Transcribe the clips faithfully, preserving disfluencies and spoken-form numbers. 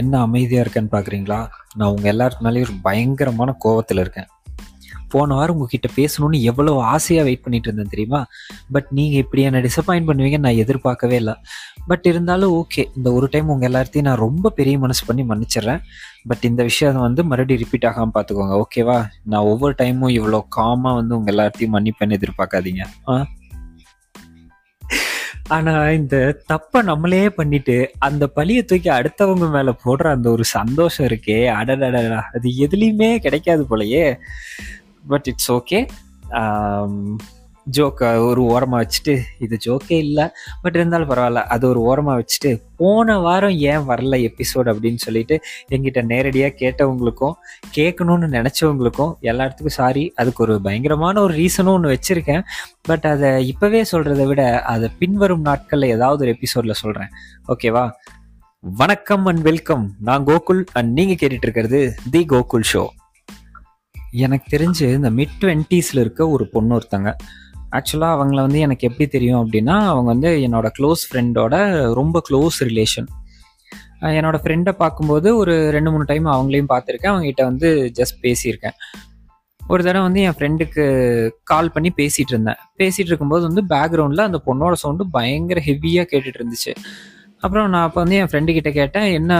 என்ன அமைதியாக இருக்கேன்னு பார்க்குறீங்களா, நான் உங்கள் எல்லாருக்கு மேலேயும் ஒரு பயங்கரமான கோவத்தில் இருக்கேன். போன வாரம் உங்ககிட்ட பேசணும்னு எவ்வளோ ஆசையாக வெயிட் பண்ணிட்டு இருந்தேன் தெரியுமா. பட் நீங்கள் இப்படி என்னை டிசப்பாயிண்ட் பண்ணுவீங்க நான் எதிர்பார்க்கவே இல்லை. பட் இருந்தாலும் ஓகே, இந்த ஒரு டைம் உங்கள் எல்லாத்தையும் நான் ரொம்ப பெரிய மனசு பண்ணி மன்னிச்சிட்றேன். பட் இந்த விஷயம் வந்து மறுபடியும் ரிப்பீட் ஆகாமல் பார்த்துக்கோங்க, ஓகேவா. நான் ஒவ்வொரு டைமும் இவ்வளோ காமாக வந்து உங்கள் எல்லாத்தையும் மன்னிப்பேன்னு எதிர்பார்க்காதீங்க. ஆ, ஆனால் இந்த தப்பை நம்மளே பண்ணிட்டு அந்த பழியை தூக்கி அடுத்தவங்க மேலே போடுற அந்த ஒரு சந்தோஷம் இருக்கே, அடடடா, அது எதுலேயுமே கிடைக்காது போலையே. பட் இட்ஸ் ஓகே, ஜோக்கை ஒரு ஓரமாக வச்சுட்டு, இது ஜோக்கே இல்லை பட் இருந்தாலும் பரவாயில்ல, அது ஒரு ஓரமாக வச்சுட்டு போன வாரம் ஏன் வரல எபிசோடு அப்படின்னு சொல்லிட்டு எங்கிட்ட நேரடியாக கேட்டவங்களுக்கும் கேட்கணும்னு நினச்சவங்களுக்கும் எல்லாத்துக்கும் சாரி. அதுக்கு ஒரு பயங்கரமான ஒரு ரீசனும் ஒன்று வச்சுருக்கேன். பட் அதை இப்போவே சொல்கிறத விட அதை பின்வரும் நாட்களில் ஏதாவது ஒரு எபிசோடில் சொல்கிறேன், ஓகேவா. வணக்கம் அண்ட் வெல்கம், நான் கோகுல் அண்ட் நீங்கள் கேட்டுட்டு இருக்கிறது தி கோகுல் ஷோ. எனக்கு தெரிஞ்சு இந்த மிட் டுவெண்ட்டீஸில் இருக்க ஒரு பொண்ணு ஒருத்தங்க, ஆக்சுவலாக அவங்கள வந்து எனக்கு எப்படி தெரியும் அப்படின்னா, அவங்க வந்து என்னோடய க்ளோஸ் ஃப்ரெண்டோட ரொம்ப க்ளோஸ் ரிலேஷன். என்னோடய ஃப்ரெண்டை பார்க்கும்போது ஒரு ரெண்டு மூணு டைம் அவங்களையும் பார்த்துருக்கேன், அவங்ககிட்ட வந்து ஜஸ்ட் பேசியிருக்கேன். ஒரு தடவை வந்து என் ஃப்ரெண்டுக்கு கால் பண்ணி பேசிகிட்டு இருந்தேன். பேசிகிட்டு இருக்கும்போது வந்து பேக்ரவுண்டில் அந்த பொண்ணோட சவுண்டு பயங்கர ஹெவியாக கேட்டுட்டு இருந்துச்சு. அப்புறம் நான் அப்போ வந்து என் ஃப்ரெண்டு கிட்டே கேட்டேன், என்ன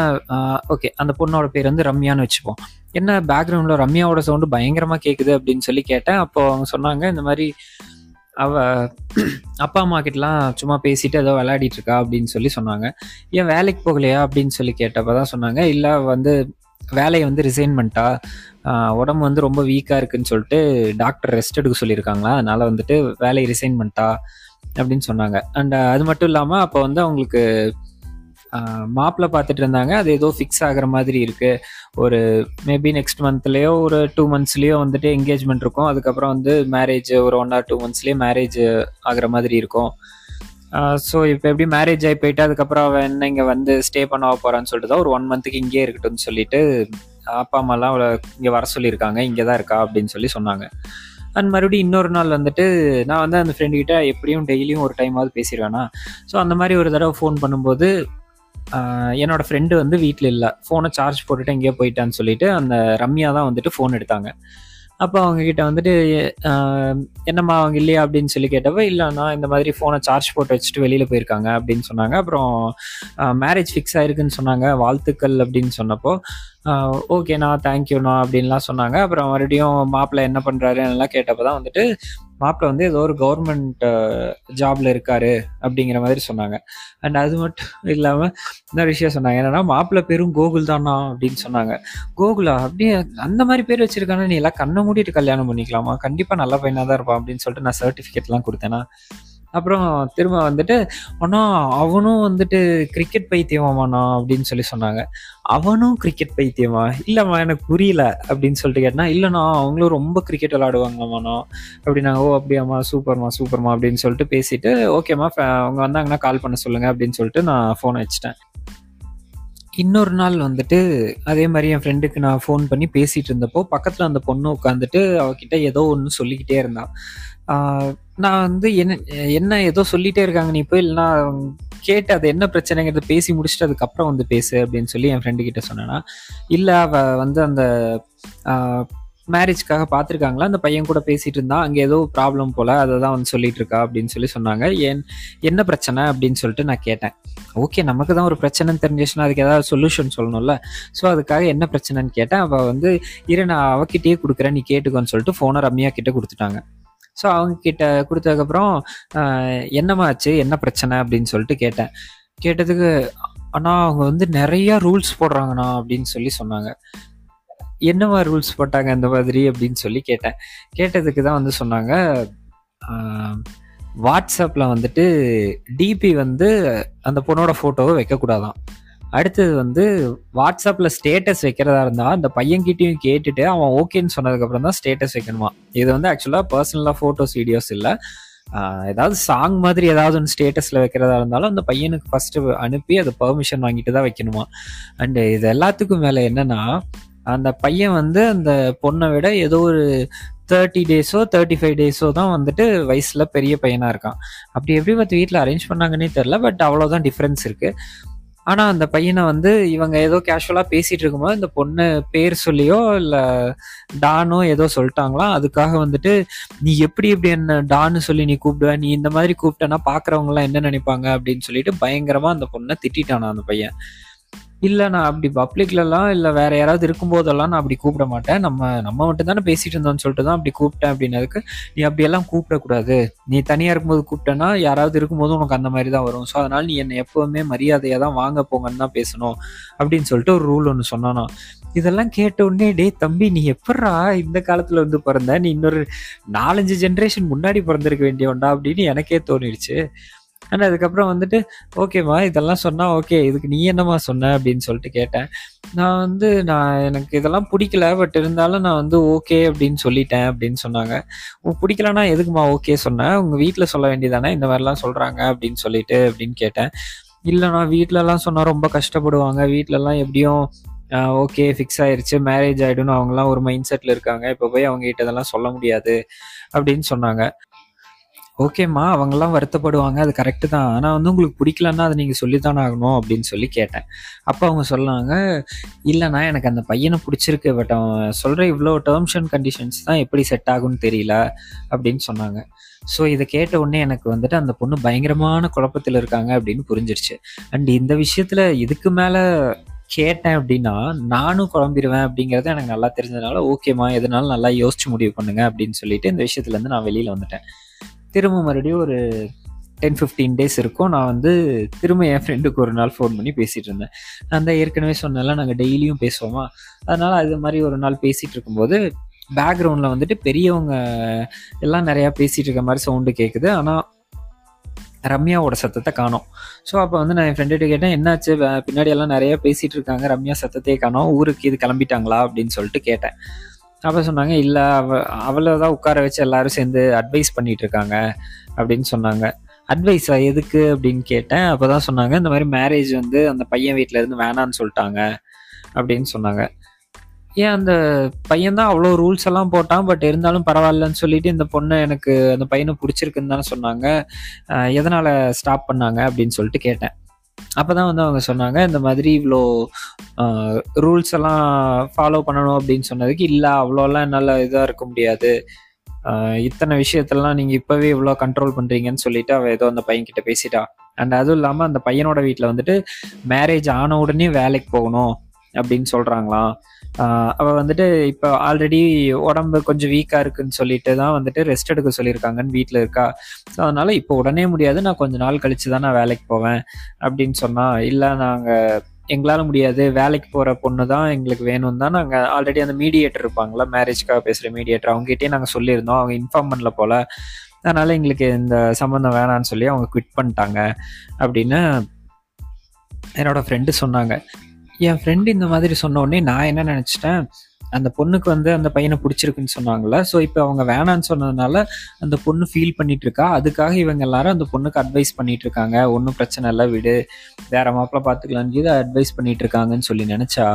ஓகே, அந்த பொண்ணோட பேர் வந்து ரம்யான்னு வச்சுப்போம், என்ன பேக்ரவுண்டில் ரம்யாவோட சவுண்டு பயங்கரமாக கேட்குது அப்படின்னு சொல்லி கேட்டேன். அப்போது அவங்க சொன்னாங்க, இந்த மாதிரி அவள் அப்பா அம்மா கிட்டலாம் சும்மா பேசிட்டு ஏதோ விளையாடிட்டு இருக்கா அப்படின்னு சொல்லி சொன்னாங்க. ஏன் வேலைக்கு போகலையா அப்படின்னு சொல்லி கேட்டப்போ தான் சொன்னாங்க, இல்லை வந்து வேலையை வந்து ரிசைன் பண்ணிட்டா, உடம்பு வந்து ரொம்ப வீக்காக இருக்குதுன்னு சொல்லிட்டு டாக்டர் ரெஸ்ட் எடுக்க சொல்லியிருக்காங்களா, அதனால் வந்துட்டு வேலையை ரிசைன் பண்ணிட்டா அப்படின்னு சொன்னாங்க. அண்ட் அது மட்டும் இல்லாமல் அப்போ வந்து அவங்களுக்கு மாப்பிள்ள பார்த்துட்டு இருந்தாங்க, அது ஏதோ ஃபிக்ஸ் ஆகிற மாதிரி இருக்குது, ஒரு மேபி நெக்ஸ்ட் மந்த்லேயோ ஒரு டூ மந்த்ஸ்லேயோ வந்துட்டு என்கேஜ்மெண்ட் இருக்கும், அதுக்கப்புறம் வந்து மேரேஜ் ஒரு ஒன் ஆர் டூ மந்த்ஸ்லேயே மேரேஜ் ஆகிற மாதிரி இருக்கும். ஸோ இப்போ எப்படி மேரேஜ் ஆகி போயிட்டு அதுக்கப்புறம் அவன் என்ன இங்கே வந்து ஸ்டே பண்ண போகிறான்னு சொல்லிட்டு தான் ஒரு ஒன் மந்த்துக்கு இங்கேயே இருக்கட்டும்னு சொல்லிட்டு அப்பா அம்மாலாம் அவளை இங்கே வர சொல்லியிருக்காங்க, இங்கே தான் இருக்கா அப்படின்னு சொல்லி சொன்னாங்க. அண்ட் மறுபடியும் இன்னொரு நாள் வந்துட்டு நான் வந்து அந்த ஃப்ரெண்டுக்கிட்ட எப்படியும் டெய்லியும் ஒரு டைமாவது பேசிடுவேனா, ஸோ அந்த மாதிரி ஒரு தடவை ஃபோன் பண்ணும்போது என்னோடய ஃப்ரெண்டு வந்து வீட்டில் இல்லை, ஃபோனை சார்ஜ் போட்டுட்டு எங்கேயோ போயிட்டான்னு சொல்லிட்டு அந்த ரம்யா தான் வந்துட்டு ஃபோன் எடுத்தாங்க. அப்போ அவங்கக்கிட்ட வந்துட்டு என்னம்மா அவங்க இல்லையா அப்படின்னு சொல்லி கேட்டப்போ, இல்லைண்ணா இந்த மாதிரி ஃபோனை சார்ஜ் போட்டு வச்சுட்டு வெளியில் போயிருக்காங்க அப்படின்னு சொன்னாங்க. அப்புறம் மேரேஜ் ஃபிக்ஸ் ஆகிருக்குன்னு சொன்னாங்க, வாழ்த்துக்கள் அப்படின்னு சொன்னப்போ ஓகேண்ணா தேங்க்யூண்ணா அப்படின்லாம் சொன்னாங்க. அப்புறம் மறுபடியும் மாப்பிள்ளை என்ன பண்ணுறாருன்னெலாம் கேட்டப்போ தான் வந்துட்டு மாப்பிள்ளை வந்து ஏதோ ஒரு கவர்மெண்ட் ஜாப்ல இருக்காரு அப்படிங்கிற மாதிரி சொன்னாங்க. அண்ட் அது மட்டும் இல்லாமல் இன்னொரு விஷயம் சொன்னாங்க, என்னன்னா மாப்பிள்ளை பேரும் கோகுல் தானா அப்படின்னு சொன்னாங்க. கோகுலா, அப்படியே அந்த மாதிரி பேர் வச்சிருக்கானா, நீ எல்லாம் கண்ணை மூடிட்டு கல்யாணம் பண்ணிக்கலாமா, கண்டிப்பாக நல்ல பையனாக தான் இருப்பான் அப்படின்னு சொல்லிட்டு நான் சர்டிஃபிகேட்லாம் கொடுத்தேன்னா. அப்புறம் திரும்ப வந்துட்டு ஆனால் அவனும் வந்துட்டு கிரிக்கெட் பைத்தியமாமாண்ணா அப்படின்னு சொல்லி சொன்னாங்க. அவனும் கிரிக்கெட் பைத்தியமா, இல்லைம்மா எனக்கு புரியல அப்படின்னு சொல்லிட்டு கேட்டால், இல்லைண்ணா அவங்களும் ரொம்ப கிரிக்கெட் விளாடுவாங்களாமாண்ணா அப்படின்னாங்க. ஓ அப்படியாம்மா, சூப்பர்மா சூப்பர்மா அப்படின்னு சொல்லிட்டு பேசிட்டு ஓகேம்மா அவங்க வந்தாங்கன்னா கால் பண்ண சொல்லுங்கள் அப்படின்னு சொல்லிட்டு நான் ஃபோனை வச்சுட்டேன். இன்னொரு நாள் வந்துட்டு அதே மாதிரி என் ஃப்ரெண்டுக்கு நான் ஃபோன் பண்ணி பேசிகிட்டு இருந்தப்போ பக்கத்தில் அந்த பொண்ணு உட்காந்துட்டு அவகிட்ட ஏதோ ஒன்று சொல்லிக்கிட்டே இருந்தான். நான் வந்து என்ன என்ன ஏதோ சொல்லிகிட்டே இருக்காங்க, நீ போய் இல்லைனா கேட்டு அது என்ன பிரச்சனைங்கிறத பேசி முடிச்சுட்டு அதுக்கப்புறம் வந்து பேசு அப்படின்னு சொல்லி என் ஃப்ரெண்டுக்கிட்ட சொன்னேன்னா, இல்லை அவள் வந்து அந்த மேரேஜ்க்காக பார்த்துருக்காங்களா, அந்த பையன் கூட பேசிகிட்டு இருந்தான், அங்கே ஏதோ ப்ராப்ளம் போல் அதை தான் வந்து சொல்லிட்டு இருக்கா அப்படின்னு சொல்லி சொன்னாங்க. ஏன் என்ன பிரச்சனை அப்படின்னு சொல்லிட்டு நான் கேட்டேன். ஓகே, நமக்கு தான் ஒரு பிரச்சனைன்னு தெரிஞ்சிச்சுன்னா அதுக்கு ஏதாவது சொல்யூஷன் சொல்லணும்ல, ஸோ அதுக்காக என்ன பிரச்சனைன்னு கேட்டேன். அவள் வந்து இரு நான் அவகிட்டே கொடுக்குறேன் நீ கேட்டுக்கோன்னு சொல்லிட்டு ஃபோனை ரம்யா கிட்டே கொடுத்துட்டாங்க. ஸோ அவங்கக்கிட்ட கொடுத்ததுக்கப்புறம் என்னம்மா ஆச்சு என்ன பிரச்சனை அப்படின்னு சொல்லிட்டு கேட்டேன். கேட்டதுக்கு ஆனால் அவங்க வந்து நிறையா ரூல்ஸ் போடுறாங்கண்ணா அப்படின்னு சொல்லி சொன்னாங்க. என்னவா ரூல்ஸ் போட்டாங்க இந்த மாதிரி அப்படின்னு சொல்லி கேட்டேன். கேட்டதுக்கு தான் வந்து சொன்னாங்க, வாட்ஸ்அப்பில் வந்துட்டு டிபி வந்து அந்த பொண்ணோட ஃபோட்டோவை வைக்கக்கூடாதான், அடுத்தது வந்து வாட்ஸ்அப்பில் ஸ்டேட்டஸ் வைக்கிறதா இருந்தால் அந்த பையன்கிட்டையும் கேட்டுட்டு அவன் ஓகேன்னு சொன்னதுக்கப்புறம் தான் ஸ்டேட்டஸ் வைக்கணுமா. இது வந்து ஆக்சுவலாக பர்சனலாக ஃபோட்டோஸ் வீடியோஸ் இல்லை, ஏதாவது சாங் மாதிரி ஏதாவது ஒன்று ஸ்டேட்டஸில் வைக்கிறதா இருந்தாலும் அந்த பையனுக்கு ஃபஸ்ட்டு அனுப்பி அதை பெர்மிஷன் வாங்கிட்டு தான் வைக்கணுமா. அண்டு இது எல்லாத்துக்கும் மேலே என்னென்னா அந்த பையன் வந்து அந்த பொண்ணை விட ஏதோ ஒரு தேர்ட்டி டேஸோ தேர்ட்டி ஃபைவ் டேஸோ தான் வந்துட்டு வயசில் பெரிய பையனாக இருக்கான். அப்படி எப்படி பார்த்து வீட்டில் அரேஞ்ச் பண்ணாங்கன்னே தெரில, பட் அவ்வளோதான் டிஃப்ரென்ஸ் இருக்குது. ஆனால் அந்த பையனை வந்து இவங்க ஏதோ கேஷுவலாக பேசிகிட்டு இருக்கும்போது இந்த பொண்ணு பேர் சொல்லியோ இல்லை டானோ ஏதோ சொல்லிட்டாங்களாம். அதுக்காக வந்துட்டு நீ எப்படி இப்படி என்ன டான்னு சொல்லி நீ கூப்பிடுவ, நீ இந்த மாதிரி கூப்பிட்டனா பார்க்குறவங்களாம் என்ன நினைப்பாங்க அப்படின்னு சொல்லிட்டு பயங்கரமாக அந்த பொண்ணை திட்டானான் அந்த பையன். இல்லை நான் அப்படி பப்ளிக்லலாம் இல்லை வேற யாராவது இருக்கும்போதெல்லாம் நான் அப்படி கூப்பிட மாட்டேன், நம்ம நம்ம மட்டும் தானே பேசிட்டு இருந்தோம்னு சொல்லிட்டு தான் அப்படி கூப்பிட்டேன் அப்படின்னதுக்கு, நீ அப்படியெல்லாம் கூப்பிடக்கூடாது, நீ தனியாக இருக்கும்போது கூப்பிட்டேன்னா யாராவது இருக்கும்போது உனக்கு அந்த மாதிரி தான் வரும், ஸோ அதனால நீ என்னை எப்போவுமே மரியாதையாக தான் வாங்க போங்கன்னு தான் பேசணும் அப்படின்னு சொல்லிட்டு ஒரு ரூல் ஒன்று சொன்னானா. இதெல்லாம் கேட்ட உடனே டே தம்பி நீ எப்பட்றா இந்த காலத்தில் வந்து பிறந்த, நீ இன்னொரு நாலஞ்சு ஜென்ரேஷன் முன்னாடி பிறந்திருக்க வேண்டிய ஒன்றா அப்படின்னு எனக்கே தோணிடுச்சு. அண்ட் அதுக்கப்புறம் வந்துட்டு ஓகேம்மா இதெல்லாம் சொன்னால் ஓகே இதுக்கு நீ என்னம்மா சொன்ன அப்படின்னு சொல்லிட்டு கேட்டேன். நான் வந்து நான் எனக்கு இதெல்லாம் பிடிக்கல, பட் இருந்தாலும் நான் வந்து ஓகே அப்படின்னு சொல்லிட்டேன் அப்படின்னு சொன்னாங்க. பிடிக்கலன்னா எதுக்குமா ஓகே சொன்னேன், உங்கள் வீட்டில் சொல்ல வேண்டியதானே இந்த மாதிரிலாம் சொல்கிறாங்க அப்படின்னு சொல்லிட்டு அப்படின்னு கேட்டேன். இல்லைண்ணா வீட்டிலலாம் சொன்னால் ரொம்ப கஷ்டப்படுவாங்க, வீட்டிலலாம் எப்படியும் ஓகே ஃபிக்ஸ் ஆயிடுச்சு மேரேஜ் ஆகிடும்னு அவங்களாம் ஒரு மைண்ட் செட்டில் இருக்காங்க, இப்போ போய் அவங்ககிட்ட இதெல்லாம் சொல்ல முடியாது அப்படின்னு சொன்னாங்க. ஓகேம்மா அவங்கெல்லாம் வருத்தப்படுவாங்க அது கரெக்டு தான், ஆனால் வந்து உங்களுக்கு பிடிக்கலன்னா அதை நீங்கள் சொல்லித்தானே ஆகணும் அப்படின்னு சொல்லி கேட்டேன். அப்போ அவங்க சொன்னாங்க இல்லைண்ணா எனக்கு அந்த பையனை பிடிச்சிருக்கு, பட் அவன் சொல்கிற இவ்வளோ டேர்ம்ஸ் அண்ட் கண்டிஷன்ஸ் தான் எப்படி செட் ஆகும்னு தெரியல அப்படின்னு சொன்னாங்க. ஸோ இதை கேட்ட உடனே எனக்கு வந்துட்டு அந்த பொண்ணு பயங்கரமான குழப்பத்தில் இருக்காங்க அப்படின்னு புரிஞ்சிருச்சு. அண்ட் இந்த விஷயத்தில் இதுக்கு மேலே கேட்டேன் அப்படின்னா நானும் குழம்பிடுவேன் அப்படிங்கிறது எனக்கு நல்லா தெரிஞ்சதுனால ஓகேம்மா எதனாலும் நல்லா யோசிச்சு முடிவு பண்ணுங்க அப்படின்னு சொல்லிட்டு இந்த விஷயத்துலேருந்து நான் வெளியில் வந்துட்டேன். திரும்ப மறுபடியும் ஒரு டென் ஃபிஃப்டீன் டேஸ் இருக்கும், நான் வந்து திரும்ப என் ஃப்ரெண்டுக்கு ஒரு நாள் ஃபோன் பண்ணி பேசிகிட்டு இருந்தேன். நான் தான் ஏற்கனவே சொன்னதெல்லாம் நாங்கள் டெய்லியும் பேசுவோமா, அதனால் அது மாதிரி ஒரு நாள் பேசிகிட்டு இருக்கும்போது பேக்ரவுண்டில் வந்துட்டு பெரியவங்க எல்லாம் நிறையா பேசிகிட்டு இருக்க மாதிரி சவுண்டு கேட்குது, ஆனால் ரம்யாவோட சத்தத்தை காணோம். ஸோ அப்போ வந்து நான் என் ஃப்ரெண்டுகிட்ட கேட்டேன் என்னாச்சு பின்னாடி எல்லாம் நிறையா பேசிகிட்டு இருக்காங்க ரம்யா சத்தத்தையே காணோம், ஊருக்கு இது கிளம்பிட்டாங்களா அப்படின்னு சொல்லிட்டு கேட்டேன். அப்போ சொன்னாங்க இல்லை அவ அவளை தான் உட்கார வச்சு எல்லாரும் சேர்ந்து அட்வைஸ் பண்ணிட்டு இருக்காங்க அப்படின்னு சொன்னாங்க. அட்வைஸா எதுக்கு அப்படின்னு கேட்டேன். அப்போ தான் சொன்னாங்க இந்த மாதிரி மேரேஜ் வந்து அந்த பையன் வீட்டில இருந்து வேணான்னு சொல்லிட்டாங்க அப்படின்னு சொன்னாங்க. ஏன் அந்த பையன்தான் அவ்வளோ ரூல்ஸ் எல்லாம் போட்டான், பட் இருந்தாலும் பரவாயில்லன்னு சொல்லிட்டு இந்த பொண்ணு எனக்கு அந்த பையனை பிடிச்சிருக்குன்னு தானே சொன்னாங்க, எதனால ஸ்டாப் பண்ணாங்க அப்படின்னு சொல்லிட்டு கேட்டேன். அப்போதான் வந்து அவங்க சொன்னாங்க இந்த மாதிரி இவ்வளோ ரூல்ஸ் எல்லாம் ஃபாலோ பண்ணணும் அப்படின்னு சொன்னதுக்கு இல்லை அவ்வளோலாம் என்னால் இதாக இருக்க முடியாது, இத்தனை விஷயத்தெல்லாம் நீங்கள் இப்போவே இவ்வளோ கண்ட்ரோல் பண்ணுறீங்கன்னு சொல்லிட்டு அவள் ஏதோ அந்த பையன்கிட்ட பேசிட்டா. அண்ட் அதுவும் இல்லாமல் அந்த பையனோட வீட்டில் வந்துட்டு மேரேஜ் ஆன உடனே வேலைக்கு போகணும் அப்படின்னு சொல்கிறாங்களாம். அவள் வந்துட்டு இப்போ ஆல்ரெடி உடம்பு கொஞ்சம் வீக்காக இருக்குன்னு சொல்லிட்டு தான் வந்துட்டு ரெஸ்ட் எடுக்க சொல்லியிருக்காங்கன்னு வீட்டில் இருக்கா. ஸோ அதனால் இப்போ உடனே முடியாது, நான் கொஞ்சம் நாள் கழித்து தான் நான் வேலைக்கு போவேன் அப்படின்னு சொன்னால். இல்லை நாங்கள் எங்களால் முடியாது, வேலைக்கு போகிற பொண்ணு தான் எங்களுக்கு வேணும்னு தான் நாங்கள் ஆல்ரெடி அந்த மீடியேட்டர் இருப்பாங்களா மேரேஜ்க்காக பேசுகிற மீடியேட்டர் அவங்ககிட்டயே நாங்கள் சொல்லியிருந்தோம், அவங்க இன்ஃபார்ம் பண்ணல போல், அதனால் எங்களுக்கு இந்த சம்மந்தம் வேணான்னு சொல்லி அவங்க குவிட் பண்ணிட்டாங்க அப்படின்னு என்னோடய ஃப்ரெண்டு சொன்னாங்க. என் ஃப்ரெண்டு இந்த மாதிரி சொன்னோடனே நான் என்ன நினச்சிட்டேன், அந்த பொண்ணுக்கு வந்து அந்த பையனை பிடிச்சிருக்குன்னு சொன்னாங்கள்ல, ஸோ இப்போ அவங்க வேணான்னு சொன்னதுனால அந்த பொண்ணு ஃபீல் பண்ணிட்டு இருக்கா, அதுக்காக இவங்க எல்லாரும் அந்த பொண்ணுக்கு அட்வைஸ் பண்ணிட்டு இருக்காங்க, ஒன்றும் பிரச்சனை இல்லை விடு வேற மாப்பிள்ள பார்த்துக்கலான்னு சொல்லி அட்வைஸ் பண்ணிட்டு இருக்காங்கன்னு சொல்லி நினச்சா.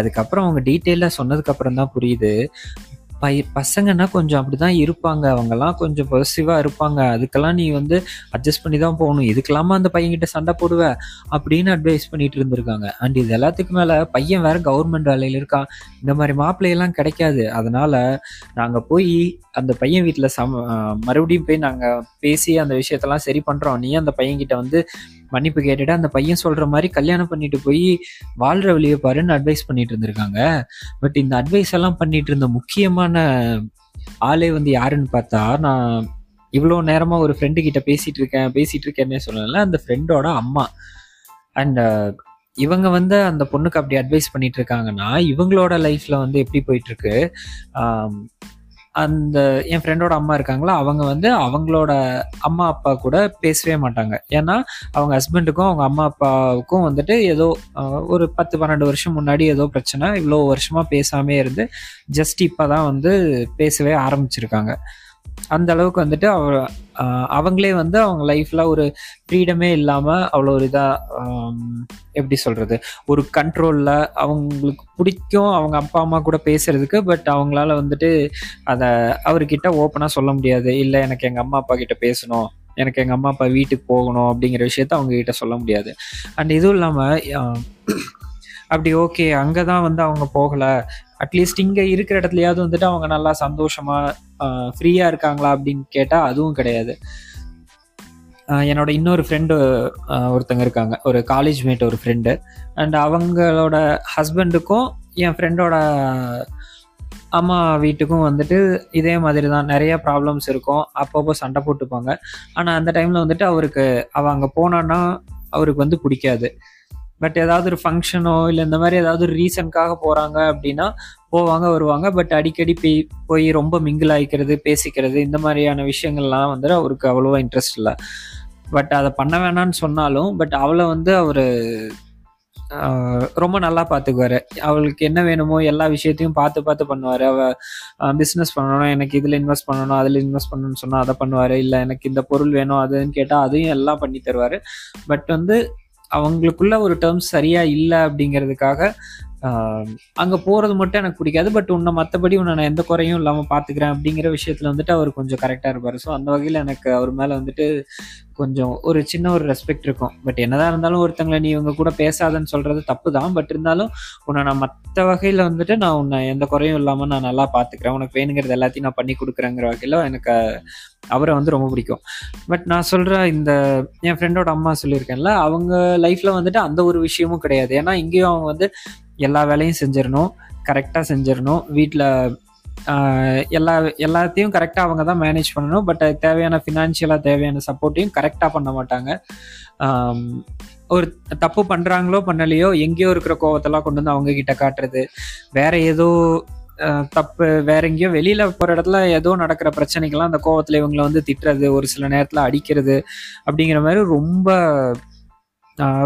அதுக்கப்புறம் அவங்க டீட்டெயிலாக சொன்னதுக்கப்புறம் தான் புரியுது பை பசங்கன்னா கொஞ்சம் அப்படி தான் இருப்பாங்க, அவங்கெல்லாம் கொஞ்சம் பொசிட்டிவாக இருப்பாங்க, அதுக்கெல்லாம் நீ வந்து அட்ஜஸ்ட் பண்ணி தான் போகணும், இதுக்கெல்லாமா அந்த பையன்கிட்ட சண்டை போடுவே அப்படின்னு அட்வைஸ் பண்ணிட்டு இருந்திருக்காங்க. அண்ட் இது எல்லாத்துக்கு மேலே பையன் வேறு கவர்மெண்ட் வேலையில் இருக்கான், இந்த மாதிரி மாப்பிள்ளையெல்லாம் கிடைக்காது, அதனால் நாங்கள் போய் அந்த பையன் வீட்டில் சம மறுபடியும் போய் நாங்கள் பேசி அந்த விஷயத்தெல்லாம் சரி பண்ணுறோம், நீ அந்த பையன்கிட்ட வந்து மன்னிப்பு கேட்டுட்டு அந்த பையன் சொல்கிற மாதிரி கல்யாணம் பண்ணிட்டு போய் வாழ்கிற வழியை பாருன்னு அட்வைஸ் பண்ணிட்டு இருந்திருக்காங்க. பட் இந்த அட்வைஸ் எல்லாம் பண்ணிட்டு இருந்த முக்கியமான ஆளே வந்து யாருன்னு பார்த்தா, நான் இவ்வளோ நேரமாக ஒரு ஃப்ரெண்டுக்கிட்ட பேசிகிட்டு இருக்கேன் பேசிகிட்டு இருக்கேன்னே சொல்லலை, அந்த ஃப்ரெண்டோட அம்மா. அண்ட் இவங்க வந்து அந்த பொண்ணுக்கு அப்படி அட்வைஸ் பண்ணிட்டு இருக்காங்கன்னா இவங்களோட லைஃப்பில் வந்து எப்படி போயிட்டுருக்கு, அந்த என் ஃப்ரெண்டோட அம்மா இருக்காங்களா அவங்க வந்து அவங்களோட அம்மா அப்பா கூட பேசவே மாட்டாங்க, ஏன்னா அவங்க ஹஸ்பண்டுக்கும் அவங்க அம்மா அப்பாவுக்கும் வந்துட்டு ஏதோ ஒரு பத்து பன்னெண்டு வருஷம் முன்னாடி ஏதோ பிரச்சனை, இவ்வளோ வருஷமாக பேசாமே இருந்து ஜஸ்ட் இப்போ தான் வந்து பேசவே ஆரம்பிச்சிருக்காங்க. அந்த அளவுக்கு வந்துட்டு அவ அவங்களே வந்து அவங்க லைஃப்ல ஒரு ஃப்ரீடமே இல்லாமல் அவ்வளோ ஒரு இதாக எப்படி சொல்றது ஒரு கண்ட்ரோல்ல, அவங்களுக்கு பிடிக்கும் அவங்க அப்பா அம்மா கூட பேசுறதுக்கு, பட் அவங்களால வந்துட்டு அதை அவர்கிட்ட ஓப்பனாக சொல்ல முடியாது, இல்லை எனக்கு எங்கள் அம்மா அப்பா கிட்ட பேசணும் எனக்கு எங்கள் அம்மா அப்பா வீட்டுக்கு போகணும் அப்படிங்கிற விஷயத்த அவங்ககிட்ட சொல்ல முடியாது. அண்ட் இதுவும் இல்லாமல் அப்படி ஓகே அங்கே தான் வந்து அவங்க போகலை, அட்லீஸ்ட் இங்கே இருக்கிற இடத்துலையாவது வந்துட்டு அவங்க நல்லா சந்தோஷமாக ஃப்ரீயாக இருக்காங்களா அப்படின்னு கேட்டால் அதுவும் கிடையாது. என்னோட இன்னொரு ஃப்ரெண்டு ஒருத்தங்க இருக்காங்க, ஒரு காலேஜ் மேட் ஒரு ஃப்ரெண்டு, அண்ட் அவங்களோட ஹஸ்பண்டுக்கும் என் ஃப்ரெண்டோட அம்மா வீட்டுக்கும் வந்துட்டு இதே மாதிரி தான் நிறையா ப்ராப்ளம்ஸ் இருக்கும், அப்பப்போ சண்டை போட்டுப்பாங்க. ஆனால் அந்த டைமில் வந்துட்டு அவருக்கு அவ அங்கே போனான்னா அவருக்கு வந்து பிடிக்காது. பட் ஏதாவது ஒரு ஃபங்க்ஷனோ இல்லை இந்த மாதிரி ஏதாவது ஒரு ரீசனுக்காக போகிறாங்க அப்படின்னா போவாங்க வருவாங்க. பட் அடிக்கடி போய் போய் ரொம்ப மிங்கிள் ஆகிக்கிறது பேசிக்கிறது இந்த மாதிரியான விஷயங்கள்லாம் வந்துட்டு அவருக்கு அவ்வளோவா இன்ட்ரெஸ்ட் இல்லை. பட் அதை பண்ண வேணான்னு சொன்னாலும் பட் அவளை வந்து அவர் ரொம்ப நல்லா பார்த்துக்குவார். அவளுக்கு என்ன வேணுமோ எல்லா விஷயத்தையும் பார்த்து பார்த்து பண்ணுவார். அவள் பிஸ்னஸ் பண்ணணும், எனக்கு இதில் இன்வெஸ்ட் பண்ணணும் அதில் இன்வெஸ்ட் பண்ணணும்னு சொன்னால் அதை பண்ணுவார், இல்லை எனக்கு இந்த பொருள் வேணும் அதுன்னு கேட்டால் அதையும் எல்லாம் பண்ணி தருவார். பட் வந்து அவங்களுக்குள்ள ஒரு டேர்ம்ஸ் சரியா இல்லை அப்படிங்கிறதுக்காக அங்கே போகிறது மட்டும் எனக்கு பிடிக்காது, பட் உன்னை மற்றபடி உன்னை நான் எந்த குறையும் இல்லாமல் பார்த்துக்கிறேன் அப்படிங்கிற விஷயத்தில் வந்துட்டு அவர் கொஞ்சம் கரெக்டாக இருப்பார். ஸோ அந்த வகையில் எனக்கு அவர் மேலே வந்துட்டு கொஞ்சம் ஒரு சின்ன ஒரு ரெஸ்பெக்ட் இருக்கும். பட் என்னதான் இருந்தாலும் ஒருத்தங்களை நீ இவங்க கூட பேசாதன்னு சொல்கிறது தப்பு தான், பட் இருந்தாலும் உன்னை நான் மற்ற வகையில் வந்துட்டு நான் உன்னை எந்த குறையும் இல்லாமல் நான் நல்லா பார்த்துக்கிறேன், உனக்கு வேணுங்கிறது எல்லாத்தையும் நான் பண்ணி கொடுக்குறேங்கிற வகையில் எனக்கு அவரை வந்து ரொம்ப பிடிக்கும். பட் நான் சொல்கிற இந்த என் ஃப்ரெண்டோட அம்மா சொல்லியிருக்கேன்ல, அவங்க லைஃப்பில் வந்துட்டு அந்த ஒரு விஷயமும் கிடையாது. ஏன்னா இங்கேயும் அவங்க வந்து எல்லா வேலையும் செஞ்சிடணும், கரெக்டாக செஞ்சிடணும், வீட்டில் எல்லா எல்லாத்தையும் கரெக்டாக அவங்க தான் மேனேஜ் பண்ணணும். பட் அது தேவையான ஃபினான்ஷியலாக தேவையான சப்போர்ட்டையும் கரெக்டாக பண்ண மாட்டாங்க. ஒரு தப்பு பண்ணுறாங்களோ பண்ணலையோ எங்கேயோ இருக்கிற கோவத்தெல்லாம் கொண்டு வந்து அவங்க கிட்ட காட்டுறது, வேற ஏதோ தப்பு வேற எங்கேயோ வெளியில் போகிற இடத்துல ஏதோ நடக்கிற பிரச்சனைக்கெல்லாம் அந்த கோவத்தில் இவங்களை வந்து திட்டுறது, ஒரு சில நேரத்தில் அடிக்கிறது அப்படிங்கிற மாதிரி ரொம்ப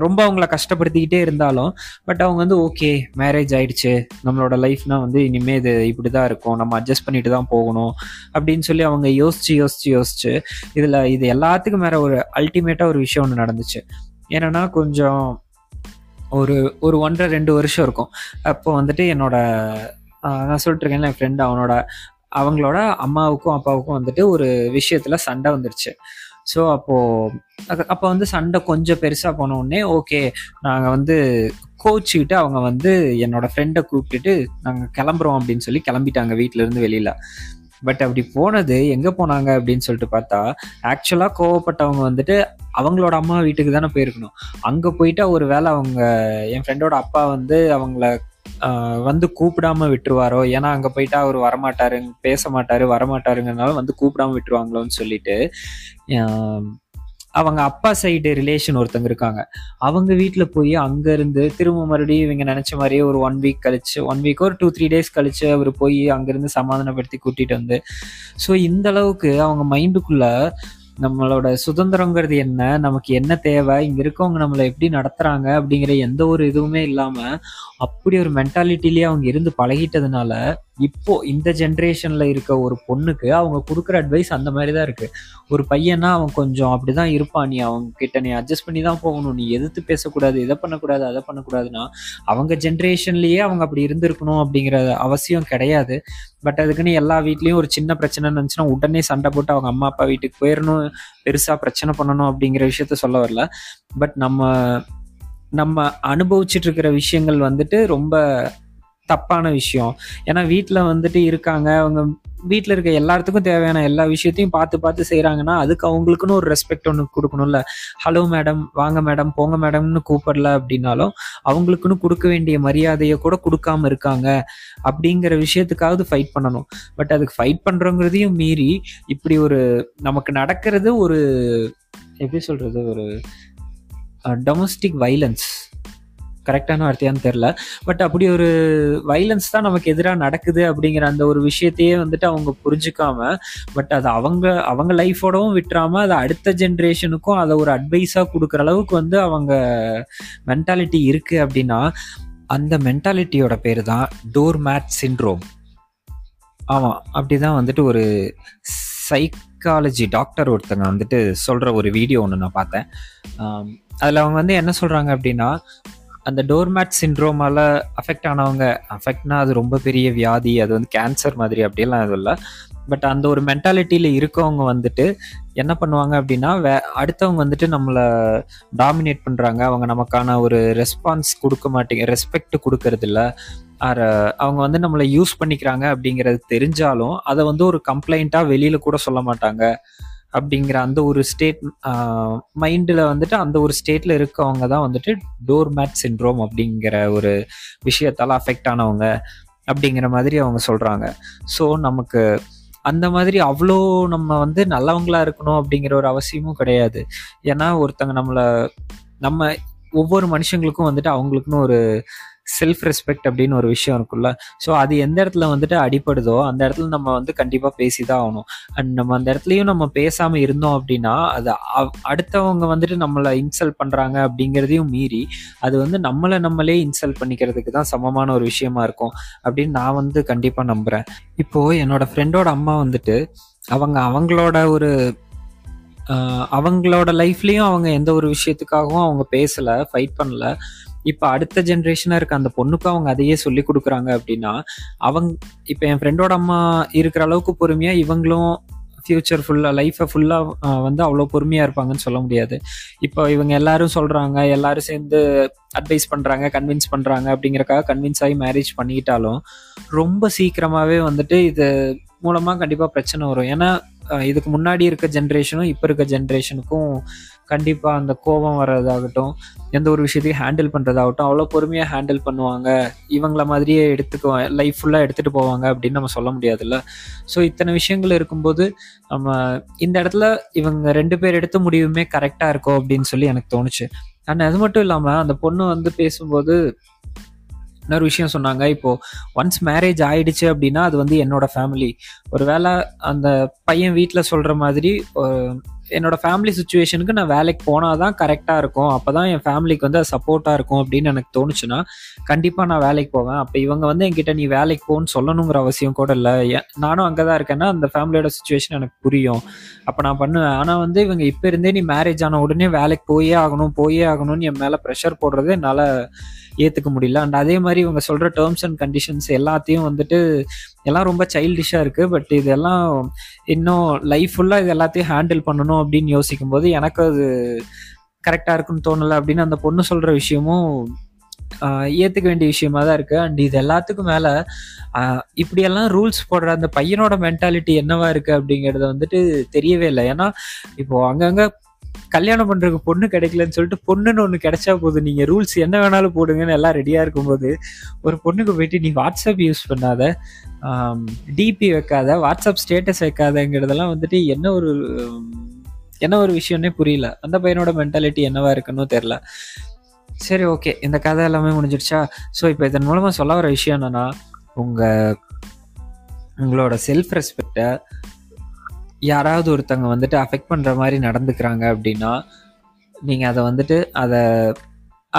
ரொம்ப அவங்கள கஷ்டப்படுத்திக்கிட்டே இருந்தாலும் பட் அவங்க வந்து ஓகே மேரேஜ் ஆயிடுச்சு நம்மளோட லைஃப்னா வந்து இனிமேல் இது இப்படி தான் இருக்கும், நம்ம அட்ஜஸ்ட் பண்ணிட்டு தான் போகணும் அப்படின்னு சொல்லி அவங்க யோசிச்சு யோசிச்சு யோசிச்சு இதில் இது எல்லாத்துக்கும் மேலே ஒரு அல்டிமேட்டாக ஒரு விஷயம் ஒன்று நடந்துச்சு. ஏன்னா கொஞ்சம் ஒரு ஒரு ஒன்றரை ரெண்டு வருஷம் இருக்கும். அப்போ வந்துட்டு என்னோட நான் சொல்லிட்டு இருக்கேன்ல என் ஃப்ரெண்டு, அவனோட அவங்களோட அம்மாவுக்கும் அப்பாவுக்கும் வந்துட்டு ஒரு விஷயத்தில் சண்டை வந்துருச்சு. ஸோ அப்போது அப்போ வந்து சண்டை கொஞ்சம் பெருசாக போனோடனே ஓகே நாங்கள் வந்து கோச்சிக்கிட்டு அவங்க வந்து என்னோடய ஃப்ரெண்டை கூப்பிட்டுட்டு நாங்கள் கிளம்புறோம் அப்படின்னு சொல்லி கிளம்பிட்டாங்க வீட்டிலேருந்து வெளியில். பட் அப்படி போனது எங்கே போனாங்க அப்படின்னு சொல்லிட்டு பார்த்தா, ஆக்சுவலாக கோவப்பட்டவங்க வந்துட்டு அவங்களோட அம்மா வீட்டுக்கு தானே போயிருக்கணும். அங்கே போயிட்டு ஒரு வேளை அவங்க என் ஃப்ரெண்டோட அப்பா வந்து அவங்கள வந்து கூப்பிடாம விட்டுருவாரோ, ஏன்னா அங்கே போயிட்டா அவர் வரமாட்டாருங்க பேச மாட்டாரு வரமாட்டாருங்கனால வந்து கூப்பிடாம விட்டுருவாங்களோன்னு சொல்லிட்டு அவங்க அப்பா சைடு ரிலேஷன் ஒருத்தங்க இருக்காங்க அவங்க வீட்டில் போய் அங்கேருந்து திரும்ப மறுபடியும் இவங்க நினச்ச மாதிரியே ஒரு ஒன் வீக் கழிச்சு ஒன் வீக் ஒரு டூ த்ரீ டேஸ் கழிச்சு அவர் போய் அங்கேருந்து சமாதானப்படுத்தி கூட்டிகிட்டு வந்து. ஸோ இந்த அளவுக்கு அவங்க மைண்டுக்குள்ளே நம்மளோட சுதந்திரங்கிறது என்ன, நமக்கு என்ன தேவை, இங்கே இருக்கவங்க நம்மளை எப்படி நடத்துகிறாங்க அப்படிங்கிற எந்த ஒரு இதுவுமே இல்லாமல் அப்படி ஒரு மென்டாலிட்டிலேயே அவங்க இருந்து பழகிட்டதுனால இப்போது இந்த ஜென்ரேஷனில் இருக்க ஒரு பொண்ணுக்கு அவங்க கொடுக்குற அட்வைஸ் அந்த மாதிரி தான் இருக்குது. ஒரு பையனா அவன் கொஞ்சம் அப்படி தான் இருப்பான், நீ அவங்க கிட்ட நீ அட்ஜஸ்ட் பண்ணி தான் போகணும், நீ எதிர்த்து பேசக்கூடாது, இதை பண்ணக்கூடாது அதை பண்ணக்கூடாதுன்னா அவங்க ஜென்ரேஷன்லேயே அவங்க அப்படி இருந்திருக்கணும் அப்படிங்கிற அவசியம் கிடையாது. பட் அதுக்குன்னு எல்லா வீட்லேயும் ஒரு சின்ன பிரச்சனை இருந்துச்சுன்னா உடனே சண்டை போட்டு அவங்க அம்மா அப்பா வீட்டுக்கு போயிடணும், பெருசாக பிரச்சனை பண்ணணும் அப்படிங்கிற விஷயத்த சொல்ல வரல. பட் நம்ம நம்ம அனுபவிச்சுட்டு இருக்கிற விஷயங்கள் வந்துட்டு ரொம்ப தப்பான விஷயம். ஏன்னா வீட்டில் வந்துட்டு இருக்காங்க அவங்க வீட்டில் இருக்க எல்லாத்துக்கும் தேவையான எல்லா விஷயத்தையும் பார்த்து பார்த்து செய்கிறாங்கன்னா அதுக்கு அவங்களுக்குன்னு ஒரு ரெஸ்பெக்ட் ஒன்று கொடுக்கணும்ல. ஹலோ மேடம், வாங்க மேடம், போங்க மேடம்னு கூப்பிடல அப்படின்னாலும் அவங்களுக்குன்னு கொடுக்க வேண்டிய மரியாதையை கூட கொடுக்காம இருக்காங்க அப்படிங்கிற விஷயத்துக்காவது ஃபைட் பண்ணணும். பட் அதுக்கு ஃபைட் பண்ணுறோங்கிறதையும் மீறி இப்படி ஒரு நமக்கு நடக்கிறது ஒரு எப்படி சொல்கிறது ஒரு டொமஸ்டிக் வைலன்ஸ், கரெக்டான வார்த்தையான்னு தெரில, பட் அப்படி ஒரு வைலன்ஸ் தான் நமக்கு எதிராக நடக்குது அப்படிங்கிற அந்த ஒரு விஷயத்தையே வந்துட்டு அவங்க புரிஞ்சுக்காம பட் அது அவங்க அவங்க லைஃபோடவும் விட்டுறாமல் அதை அடுத்த ஜென்ரேஷனுக்கும் அதை ஒரு அட்வைஸாக கொடுக்குற அளவுக்கு வந்து அவங்க மென்டாலிட்டி இருக்குது அப்படின்னா அந்த மென்டாலிட்டியோட பேர் தான் டோர் மேட் சிண்ட்ரோம். ஆமாம், அப்படி தான் வந்துட்டு ஒரு சைக்காலஜி டாக்டர் ஒருத்தங்க வந்துட்டு சொல்கிற ஒரு வீடியோ ஒன்று நான் பார்த்தேன். அதில் அவங்க வந்து என்ன சொல்கிறாங்க அப்படின்னா, அந்த டோர்மேட் சிண்ட்ரோமால் அஃபெக்ட் ஆனவங்க, அஃபெக்ட்னா அது ரொம்ப பெரிய வியாதி, அது வந்து கேன்சர் மாதிரி அப்படியெல்லாம் எதுவும் இல்லை, பட் அந்த ஒரு மென்டாலிட்டியில் இருக்கவங்க வந்துட்டு என்ன பண்ணுவாங்க அப்படின்னா, வே அடுத்தவங்க வந்துட்டு நம்மளை டாமினேட் பண்ணுறாங்க. அவங்க நமக்கான ஒரு ரெஸ்பான்ஸ் கொடுக்க மாட்டேங்க, ரெஸ்பெக்ட் கொடுக்கறதில்ல. ஆர் அவங்க வந்து நம்மளை யூஸ் பண்ணிக்கிறாங்க அப்படிங்கிறது தெரிஞ்சாலும் அதை வந்து ஒரு கம்ப்ளைண்ட்டாக வெளியில் கூட சொல்ல மாட்டாங்க. அப்படிங்கிற அந்த ஒரு ஸ்டேட் மைண்டில் வந்துட்டு அந்த ஒரு ஸ்டேட்டில் இருக்கவங்க தான் வந்துட்டு டோர் மேட் சிண்ட்ரோம் அப்படிங்கிற ஒரு விஷயத்தால் அஃபெக்ட் ஆனவங்க அப்படிங்கிற மாதிரி அவங்க சொல்கிறாங்க. ஸோ நமக்கு அந்த மாதிரி அவ்வளோ நம்ம வந்து நல்லவங்களா இருக்கணும் அப்படிங்கிற ஒரு அவசியமும் கிடையாது. ஏன்னா ஒருத்தங்க நம்மளை நம்ம ஒவ்வொரு மனுஷங்களுக்கும் வந்துட்டு அவங்களுக்குன்னு ஒரு செல்ஃப் ரெஸ்பெக்ட் அப்படின்னு ஒரு விஷயம் இருக்குல்ல. ஸோ அது எந்த இடத்துல வந்துட்டு அடிப்படுதோ அந்த இடத்துல நம்ம வந்து கண்டிப்பாக பேசி தான் ஆகணும். அண்ட் நம்ம அந்த இடத்துலையும் நம்ம பேசாமல் இருந்தோம் அப்படின்னா அது அடுத்தவங்க வந்துட்டு நம்மளை இன்சல்ட் பண்ணுறாங்க அப்படிங்கிறதையும் மீறி அது வந்து நம்மளை நம்மளே இன்சல்ட் பண்ணிக்கிறதுக்கு தான் சமமான ஒரு விஷயமா இருக்கும் அப்படின்னு நான் வந்து கண்டிப்பாக நம்புகிறேன். இப்போது என்னோட ஃப்ரெண்டோட அம்மா வந்துட்டு அவங்க அவங்களோட ஒரு அவங்களோட லைஃப்லேயும் அவங்க எந்த ஒரு விஷயத்துக்காகவும் அவங்க பேசலை, ஃபைட் பண்ணலை. இப்போ அடுத்த ஜென்ரேஷனாக இருக்க அந்த பொண்ணுக்கும் அவங்க அதையே சொல்லி கொடுக்குறாங்க அப்படின்னா அவங்க இப்போ என் ஃப்ரெண்டோட அம்மா இருக்கிற அளவுக்கு பொறுமையாக இவங்களும் ஃப்யூச்சர் ஃபுல்லாக லைஃப்பை ஃபுல்லாக வந்து அவ்வளோ பொறுமையாக இருப்பாங்கன்னு சொல்ல முடியாது. இப்போ இவங்க எல்லாரும் சொல்கிறாங்க, எல்லாரும் சேர்ந்து அட்வைஸ் பண்ணுறாங்க, கன்வின்ஸ் பண்ணுறாங்க. அப்படிங்கிறக்காக கன்வின்ஸ் ஆகி மேரேஜ் பண்ணிக்கிட்டாலும் ரொம்ப சீக்கிரமாகவே வந்துட்டு இது மூலமாக கண்டிப்பாக பிரச்சனை வரும். ஏன்னா இதுக்கு முன்னாடி இருக்க ஜென்ரேஷனும் இப்போ இருக்க ஜென்ரேஷனுக்கும் கண்டிப்பாக அந்த கோபம் வர்றதாகட்டும், எந்த ஒரு விஷயத்தையும் ஹேண்டில் பண்ணுறதாகட்டும் அவ்வளோ பொறுமையாக ஹேண்டில் பண்ணுவாங்க. இவங்கள மாதிரியே எடுத்துக்குவா லைஃப் ஃபுல்லாக எடுத்துகிட்டு போவாங்க அப்படின்னு நம்ம சொல்ல முடியாதுல்ல. ஸோ இத்தனை விஷயங்கள் இருக்கும்போது நம்ம இந்த இடத்துல இவங்க ரெண்டு பேர் எடுத்த முடிவுமே கரெக்டாக இருக்கும் அப்படின்னு சொல்லி எனக்கு தோணுச்சு. ஆனால் அது மட்டும் இல்லாமல் அந்த பொண்ணு வந்து பேசும்போது இன்னொரு விஷயம் சொன்னாங்க. இப்போது ஒன்ஸ் மேரேஜ் ஆயிடுச்சு அப்படின்னா அது வந்து என்னோட ஃபேமிலி. ஒரு வேளை அந்த பையன் வீட்டில் சொல்கிற மாதிரி என்னோட ஃபேமிலி சுச்சுவேஷனுக்கு நான் வேலைக்கு போனால் தான் கரெக்டாக இருக்கும், அப்போ தான் என் ஃபேமிலிக்கு வந்து அது சப்போர்ட்டாக இருக்கும் அப்படின்னு எனக்கு தோணுச்சுன்னா கண்டிப்பாக நான் வேலைக்கு போவேன். அப்போ இவங்க வந்து என்கிட்ட நீ வேலைக்கு போன்னு சொல்லணுங்கிற அவசியம் கூட இல்லை. நானும் அங்கே தான் இருக்கேன்னா அந்த ஃபேமிலியோட சுச்சுவேஷன் எனக்கு புரியும், அப்போ நான் பண்ணுவேன். ஆனால் வந்து இவங்க இப்போ இருந்தே நீ மேரேஜ் ஆன உடனே வேலைக்கு போயே ஆகணும் போயே ஆகணும்னு என் மேலே ப்ரெஷர் போடுறது என்னால் ஏற்றுக்க முடியல. அண்ட் அதே மாதிரி இவங்க சொல்கிற டேர்ம்ஸ் அண்ட் கண்டிஷன்ஸ் எல்லாத்தையும் வந்துட்டு எல்லாம் ரொம்ப சைல்டிஷாக இருக்குது. பட் இதெல்லாம் இன்னும் லைஃப் ஃபுல்லாக இது எல்லாத்தையும் ஹேண்டில் பண்ணணும் அப்படின்னு யோசிக்கும் போது எனக்கு அது கரெக்டாக இருக்குன்னு தோணலை அப்படின்னு அந்த பொண்ணு சொல்கிற விஷயமும் ஏற்றுக்க வேண்டிய விஷயமா தான் இருக்குது. அண்ட் இது எல்லாத்துக்கும் மேலே இப்படியெல்லாம் ரூல்ஸ் போடுற அந்த பையனோட மென்டாலிட்டி என்னவா இருக்குது அப்படிங்கிறத வந்துட்டு தெரியவே இல்லை. ஏன்னா இப்போது அங்கங்கே கல்யாணம் பண்ணுறதுக்கு பொண்ணு கிடைக்கலன்னு சொல்லிட்டு பொண்ணுன்னு ஒன்று கிடைச்சா போதும், நீங்கள் ரூல்ஸ் என்ன வேணாலும் போடுங்கன்னு எல்லாம் ரெடியாக இருக்கும்போது ஒரு பொண்ணுக்கு போயிட்டு நீ வாட்ஸ்அப் யூஸ் பண்ணாத, டிபி வைக்காத, வாட்ஸ்அப் ஸ்டேட்டஸ் வைக்காதங்கிறதெல்லாம் வந்துட்டு என்ன ஒரு என்ன ஒரு விஷயம்னே புரியல. அந்த பையனோட மென்டாலிட்டி என்னவா இருக்குன்னு தெரில. சரி, ஓகே, இந்த கதை எல்லாமே முடிஞ்சிடுச்சா? ஸோ இப்போ இதன் மூலமாக சொல்ல வர விஷயம் என்னென்னா, உங்கள் உங்களோட செல்ஃப் ரெஸ்பெக்டை யாராவது ஒருத்தங்க வந்துட்டு அஃபெக்ட் பண்ணுற மாதிரி நடந்துக்கிறாங்க அப்படின்னா நீங்கள் அதை வந்துட்டு அதை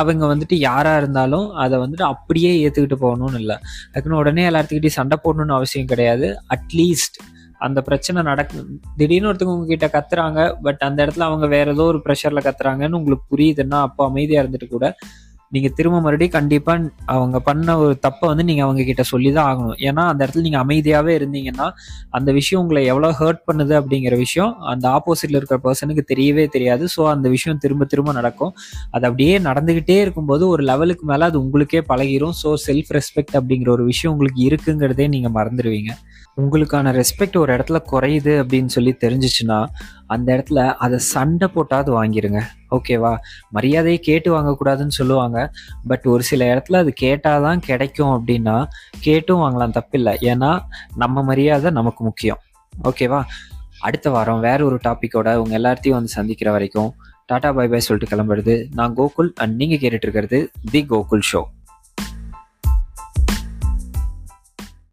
அவங்க வந்துட்டு யாராக இருந்தாலும் அதை வந்துட்டு அப்படியே ஏற்றுக்கிட்டு போகணும்னு இல்லை. அதுக்குன்னு உடனே எல்லாத்துக்கிட்டையும் சண்டை போடணும்னு அவசியம் கிடையாது. அட்லீஸ்ட் அந்த பிரச்சனை நடக்கு திடீர்னு ஒருத்தவங்க உங்ககிட்ட கத்துறாங்க, பட் அந்த இடத்துல அவங்க வேறு ஏதோ ஒரு ப்ரெஷரில் கத்துறாங்கன்னு உங்களுக்கு புரியுதுன்னா அப்போ அமைதியாக இருந்துட்டு கூட நீங்கள் திரும்ப மறுபடியும் கண்டிப்பாக அவங்க பண்ண ஒரு தப்பை வந்து நீங்கள் அவங்கக்கிட்ட சொல்லி தான் ஆகணும். ஏன்னா அந்த இடத்துல நீங்கள் அமைதியாகவே இருந்தீங்கன்னா அந்த விஷயம் உங்களை எவ்வளோ ஹர்ட் பண்ணுது அப்படிங்கிற விஷயம் அந்த ஆப்போசிட்டில் இருக்கிற பர்சனுக்கு தெரியவே தெரியாது. ஸோ அந்த விஷயம் திரும்ப திரும்ப நடக்கும். அது அப்படியே நடந்துக்கிட்டே இருக்கும்போது ஒரு லெவலுக்கு மேலே அது உங்களுக்கே பழகிரும். ஸோ செல்ஃப் ரெஸ்பெக்ட் அப்படிங்கிற ஒரு விஷயம் உங்களுக்கு இருக்குங்கிறதே நீங்கள் மறந்துடுவீங்க. உங்களுக்கான ரெஸ்பெக்ட் ஒரு இடத்துல குறையுது அப்படின்னு சொல்லி தெரிஞ்சிச்சுன்னா அந்த இடத்துல அதை சண்டை போட்டாவது வாங்கிடுங்க, ஓகேவா? மரியாதையை கேட்டு வாங்கக்கூடாதுன்னு சொல்லுவாங்க, பட் ஒரு சில இடத்துல அது கேட்டால் தான் கிடைக்கும் அப்படின்னா கேட்டும் வாங்கலாம், தப்பில்லை. ஏன்னா நம்ம மரியாதை நமக்கு முக்கியம், ஓகேவா? அடுத்த வாரம் வேற ஒரு டாப்பிக்கோட உங்கள் எல்லாத்தையும் வந்து சந்திக்கிற வரைக்கும் டாடா பை பை சொல்லிட்டு கிளம்புறது நான் கோகுல், அண்ட் நீங்கள் கேட்டுட்டு இருக்கிறது தி கோகுல் ஷோ.